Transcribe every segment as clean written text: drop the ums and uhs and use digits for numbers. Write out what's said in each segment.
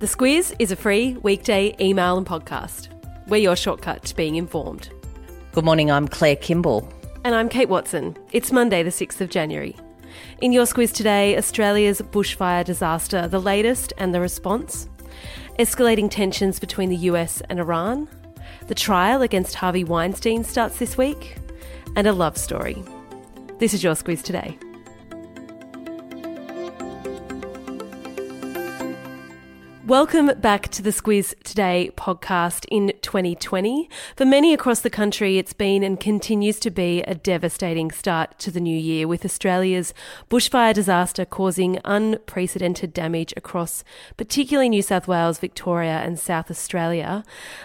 The Squeeze is a free weekday email and podcast. We're your shortcut to being informed. Good morning, I'm Claire Kimball. And I'm Kate Watson. It's Monday the 6th of January. In your Squeeze today, Australia's bushfire disaster, the latest and the response, escalating tensions between the US and Iran, the trial against Harvey Weinstein starts this week, and a love story. This is your Squeeze today. Welcome back to the Squeeze Today podcast in 2020. For many across the country, it's been and continues to be a devastating start to the new year, with Australia's bushfire disaster causing unprecedented damage across particularly New South Wales, Victoria and South Australia.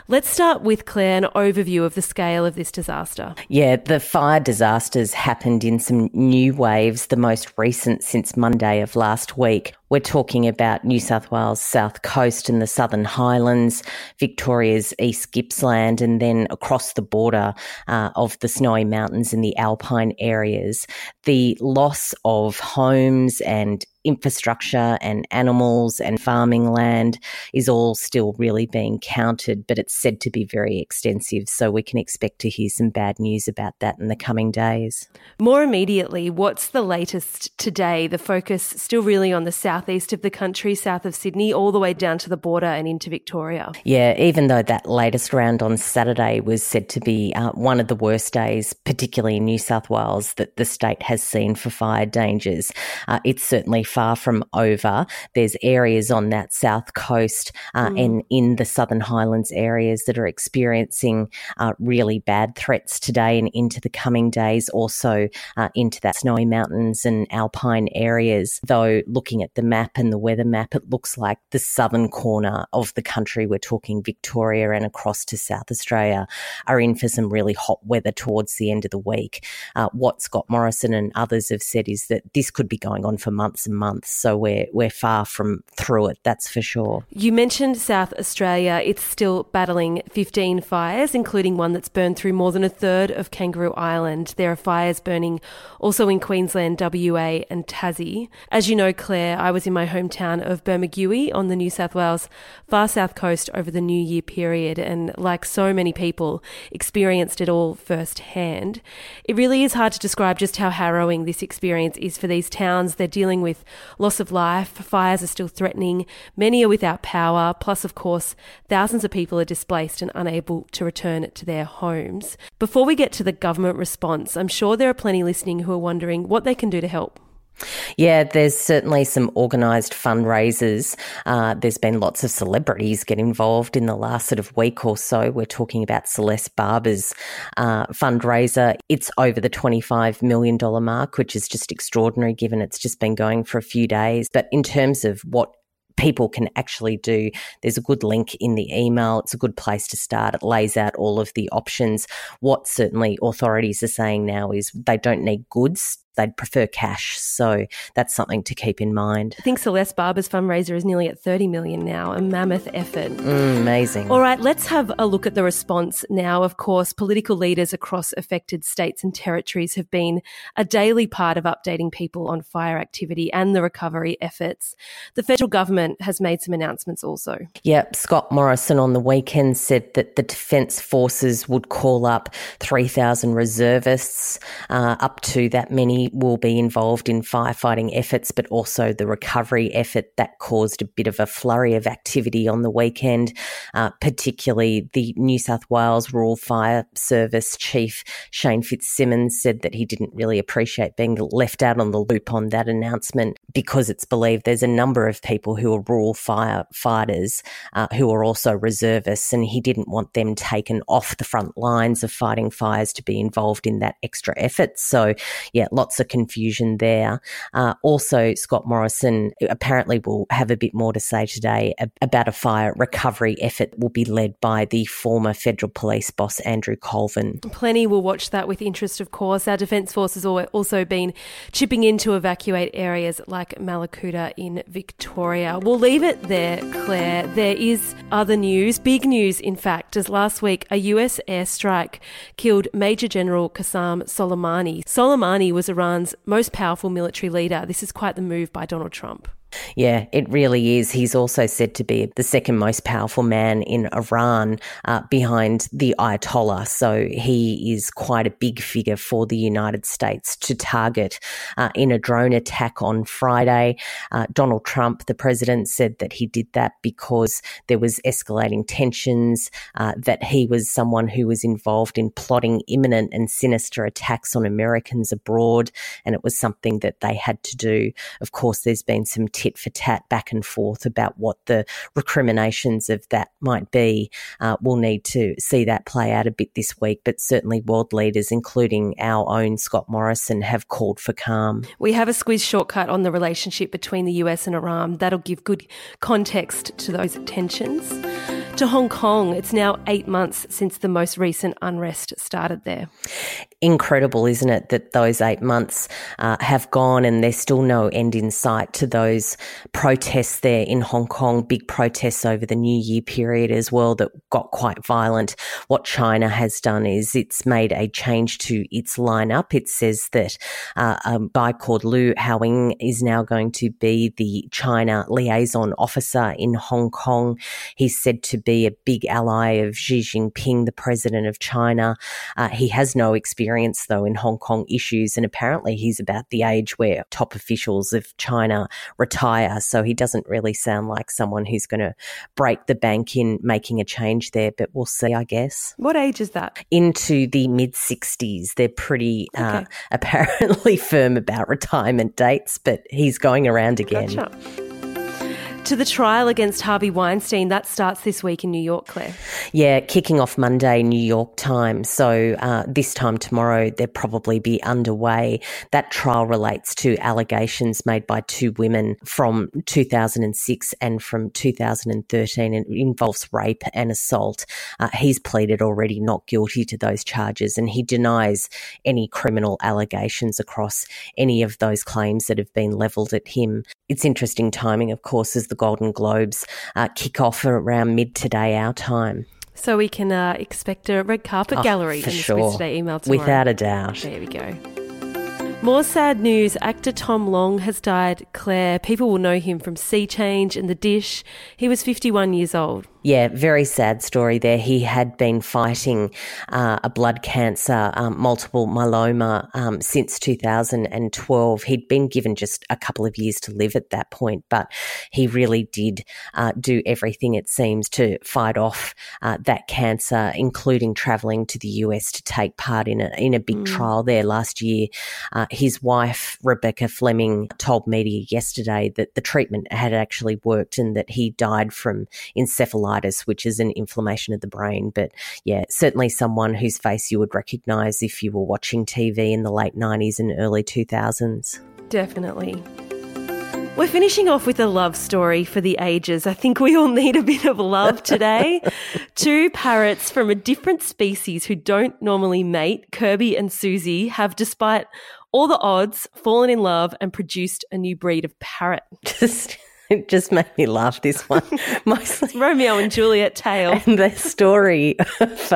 Let's start with, Claire, an overview of the scale of this disaster. Yeah, the fire disasters happened in some new waves, the most recent since Monday of last week. We're talking about New South Wales, South Coast and the Southern Highlands, Victoria's East Gippsland, and then across the border of the Snowy Mountains and the Alpine areas. The loss of homes and infrastructure and animals and farming land is all still really being counted, but it's said to be very extensive. So we can expect to hear some bad news about that in the coming days. More immediately, what's the latest today? The focus still really on the southeast of the country, south of Sydney, all the way down to the border and into Victoria. Yeah, even though that latest round on Saturday was said to be one of the worst days, particularly in New South Wales, that the state has seen for fire dangers. It's certainly far from over. There's areas on that south coast and in the Southern Highlands areas that are experiencing really bad threats today and into the coming days, also into that Snowy Mountains and Alpine areas. Though looking at the map and the weather map, it looks like the southern corner of the country, we're talking Victoria and across to South Australia, are in for some really hot weather towards the end of the week. What Scott Morrison and others have said is that this could be going on for months and months, so we're far from through it, that's for sure. You mentioned South Australia. It's still battling 15 fires, including one that's burned through more than a third of Kangaroo Island. There are fires burning also in Queensland, WA and Tassie. As you know, Claire, I was in my hometown of Bermagui on the New South Wales far south coast over the New Year period, and like so many people, experienced it all firsthand. It really is hard to describe just how harrowing this experience is for these towns. They're dealing with loss of life, fires are still threatening, many are without power, plus of course thousands of people are displaced and unable to return to their homes. Before we get to the government response, I'm sure there are plenty listening who are wondering what they can do to help. Yeah, there's certainly some organised fundraisers. There's been lots of celebrities get involved in the last sort of week or so. We're talking about Celeste Barber's fundraiser. It's over the $25 million mark, which is just extraordinary given it's just been going for a few days. But in terms of what people can actually do, there's a good link in the email. It's a good place to start. It lays out all of the options. What certainly authorities are saying now is they don't need goods. They'd prefer cash. So that's something to keep in mind. I think Celeste Barber's fundraiser is nearly at $30 million now, a mammoth effort. Amazing. All right, let's have a look at the response now. Of course, political leaders across affected states and territories have been a daily part of updating people on fire activity and the recovery efforts. The federal government has made some announcements also. Yeah, Scott Morrison on the weekend said that the Defence Forces would call up 3,000 reservists, up to that many will be involved in firefighting efforts, but also the recovery effort that caused a bit of a flurry of activity on the weekend, particularly the New South Wales Rural Fire Service Chief Shane Fitzsimmons said that he didn't really appreciate being left out on the loop on that announcement, because it's believed there's a number of people who are rural firefighters who are also reservists, and he didn't want them taken off the front lines of fighting fires to be involved in that extra effort. So, yeah, lots of confusion there. Also, Scott Morrison apparently will have a bit more to say today about a fire recovery effort will be led by the former federal police boss, Andrew Colvin. Plenty will watch that with interest, of course. Our Defence Force has also been chipping in to evacuate areas like Malakuta in Victoria. We'll leave it there, Claire. There is other news, big news in fact, as last week a US airstrike killed Major General Qasem Soleimani. Soleimani was Iran's most powerful military leader. This is quite the move by Donald Trump. Yeah, it really is. He's also said to be the second most powerful man in Iran behind the Ayatollah. So he is quite a big figure for the United States to target in a drone attack on Friday. Donald Trump, the president, said that he did that because there was escalating tensions, that he was someone who was involved in plotting imminent and sinister attacks on Americans abroad, and it was something that they had to do. Of course, there's been some tit for tat back and forth about what the recriminations of that might be. We'll need to see that play out a bit this week, but certainly world leaders, including our own Scott Morrison, have called for calm. We have a squeeze shortcut on the relationship between the US and Iran. That'll give good context to those tensions. To Hong Kong, it's now 8 months since the most recent unrest started there. Incredible, isn't it, that those 8 months have gone and there's still no end in sight to those protests there in Hong Kong, big protests over the New Year period as well that got quite violent. What China has done is it's made a change to its lineup. It says that a guy called Luo Huining is now going to be the China liaison officer in Hong Kong. He's said to be a big ally of Xi Jinping, the president of China. He has no experience, though, in Hong Kong issues, and apparently he's about the age where top officials of China retire, so he doesn't really sound like someone who's going to break the bank in making a change there, but we'll see, I guess. What age is that? Into the mid-60s. They're pretty apparently firm about retirement dates, but he's going around again. Gotcha. To the trial against Harvey Weinstein, that starts this week in New York, Claire. Yeah, kicking off Monday, New York time. So this time tomorrow, they'll probably be underway. That trial relates to allegations made by two women from 2006 and from 2013, and it involves rape and assault. He's pleaded already not guilty to those charges, and he denies any criminal allegations across any of those claims that have been levelled at him. It's interesting timing, of course, as the Golden Globes kick off around mid-today our time. So we can expect a red carpet gallery in the Swiss Today email tomorrow. Without a doubt. There we go. More sad news. Actor Tom Long has died, Claire. People will know him from Sea Change and The Dish. He was 51 years old. Yeah, very sad story there. He had been fighting a blood cancer, multiple myeloma, since 2012. He'd been given just a couple of years to live at that point, but he really did do everything, it seems, to fight off that cancer, including travelling to the US to take part in a big trial there last year. His wife, Rebecca Fleming, told media yesterday that the treatment had actually worked and that he died from encephalitis, which is an inflammation of the brain. But yeah, certainly someone whose face you would recognise if you were watching TV in the late 90s and early 2000s. Definitely. We're finishing off with a love story for the ages. I think we all need a bit of love today. Two parrots from a different species who don't normally mate, Kirby and Susie, have, despite all the odds, fallen in love and produced a new breed of parrot. It just made me laugh, this one. Mostly Romeo and Juliet tale. And the story of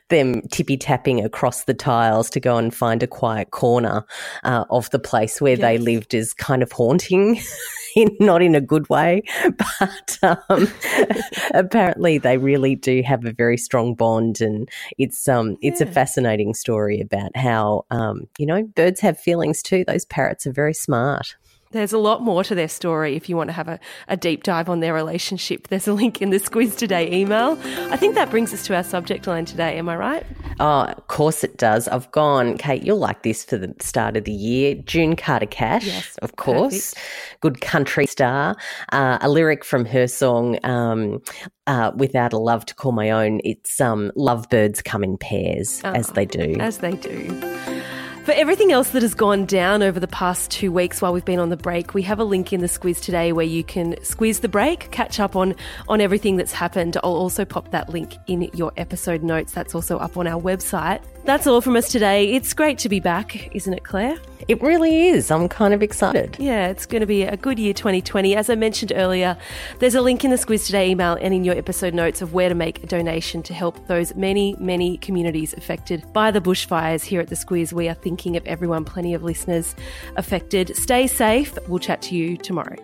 them tippy-tapping across the tiles to go and find a quiet corner of the place where they lived is kind of haunting. Not in a good way, but apparently they really do have a very strong bond, and it's a fascinating story about how, birds have feelings too. Those parrots are very smart. There's a lot more to their story if you want to have a deep dive on their relationship. There's a link in the Squiz Today email. I think that brings us to our subject line today, am I right? Oh, of course it does. I've gone, Kate, you'll like this for the start of the year, June Carter Cash, yes, of course, perfect. Good country star. A lyric from her song, Without a Love to Call My Own, it's lovebirds come in pairs, as they do. As they do. For everything else that has gone down over the past 2 weeks while we've been on the break, we have a link in the Squiz Today where you can squeeze the break, catch up on everything that's happened. I'll also pop that link in your episode notes. That's also up on our website. That's all from us today. It's great to be back, isn't it, Claire? It really is. I'm kind of excited. Yeah, it's going to be a good year, 2020. As I mentioned earlier, there's a link in the Squiz Today email and in your episode notes of where to make a donation to help those many, many communities affected by the bushfires. Here at the Squiz, we are thinking of everyone, plenty of listeners affected. Stay safe. We'll chat to you tomorrow.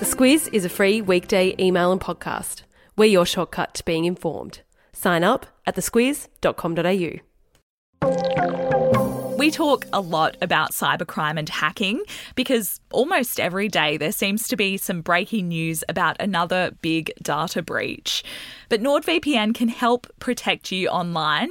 The Squiz is a free weekday email and podcast. We're your shortcut to being informed. Sign up at thesquiz.com.au. We talk a lot about cybercrime and hacking because almost every day there seems to be some breaking news about another big data breach. But NordVPN can help protect you online,